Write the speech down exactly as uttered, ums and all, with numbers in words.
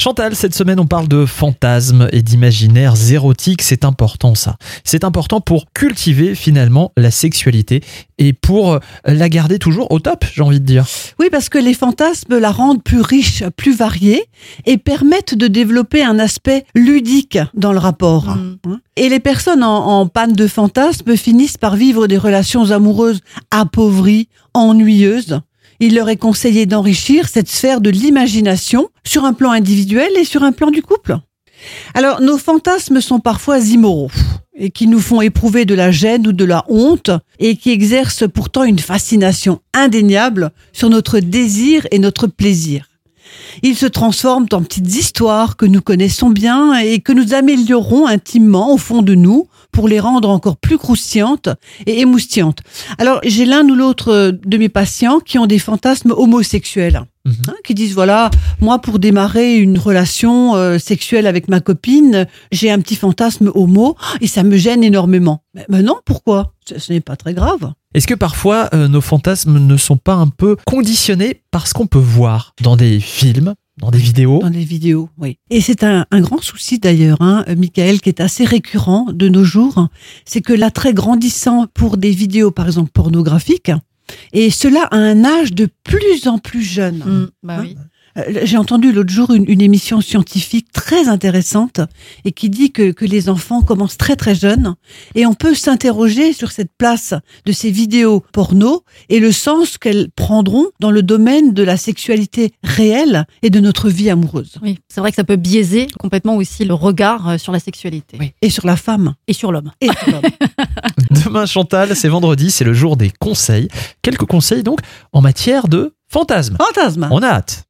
Chantal, cette semaine, on parle de fantasmes et d'imaginaires érotiques. C'est important, ça. C'est important pour cultiver, finalement, la sexualité et pour la garder toujours au top, j'ai envie de dire. Oui, parce que les fantasmes la rendent plus riche, plus variée et permettent de développer un aspect ludique dans le rapport. Mmh. Et les personnes en, en panne de fantasmes finissent par vivre des relations amoureuses appauvries, ennuyeuses. Il leur est conseillé d'enrichir cette sphère de l'imagination sur un plan individuel et sur un plan du couple. Alors, nos fantasmes sont parfois immoraux et qui nous font éprouver de la gêne ou de la honte et qui exercent pourtant une fascination indéniable sur notre désir et notre plaisir. Ils se transforment en petites histoires que nous connaissons bien et que nous améliorons intimement au fond de nous pour les rendre encore plus croustillantes et émoustillantes. Alors, j'ai l'un ou l'autre de mes patients qui ont des fantasmes homosexuels, mmh. hein, qui disent, voilà, moi, pour démarrer une relation euh, sexuelle avec ma copine, j'ai un petit fantasme homo et ça me gêne énormément. Mais, mais non, pourquoi ? Ce, ce n'est pas très grave. Est-ce que parfois, euh, nos fantasmes ne sont pas un peu conditionnés par ce qu'on peut voir dans des films ? Dans des vidéos ? Dans des vidéos, oui. Et c'est un, un grand souci d'ailleurs, hein, Michael, qui est assez récurrent de nos jours, c'est que l'attrait grandissant pour des vidéos, par exemple, pornographiques, et cela à un âge de plus en plus jeune. Mmh, bah hein oui. J'ai entendu l'autre jour une, une émission scientifique très intéressante et qui dit que, que les enfants commencent très très jeunes et on peut s'interroger sur cette place de ces vidéos porno et le sens qu'elles prendront dans le domaine de la sexualité réelle et de notre vie amoureuse. Oui, c'est vrai que ça peut biaiser complètement aussi le regard sur la sexualité. Oui. Et sur la femme. Et sur l'homme. Et sur l'homme. Demain, Chantal, c'est vendredi, c'est le jour des conseils. Quelques conseils donc en matière de fantasmes. Fantasmes. On a hâte.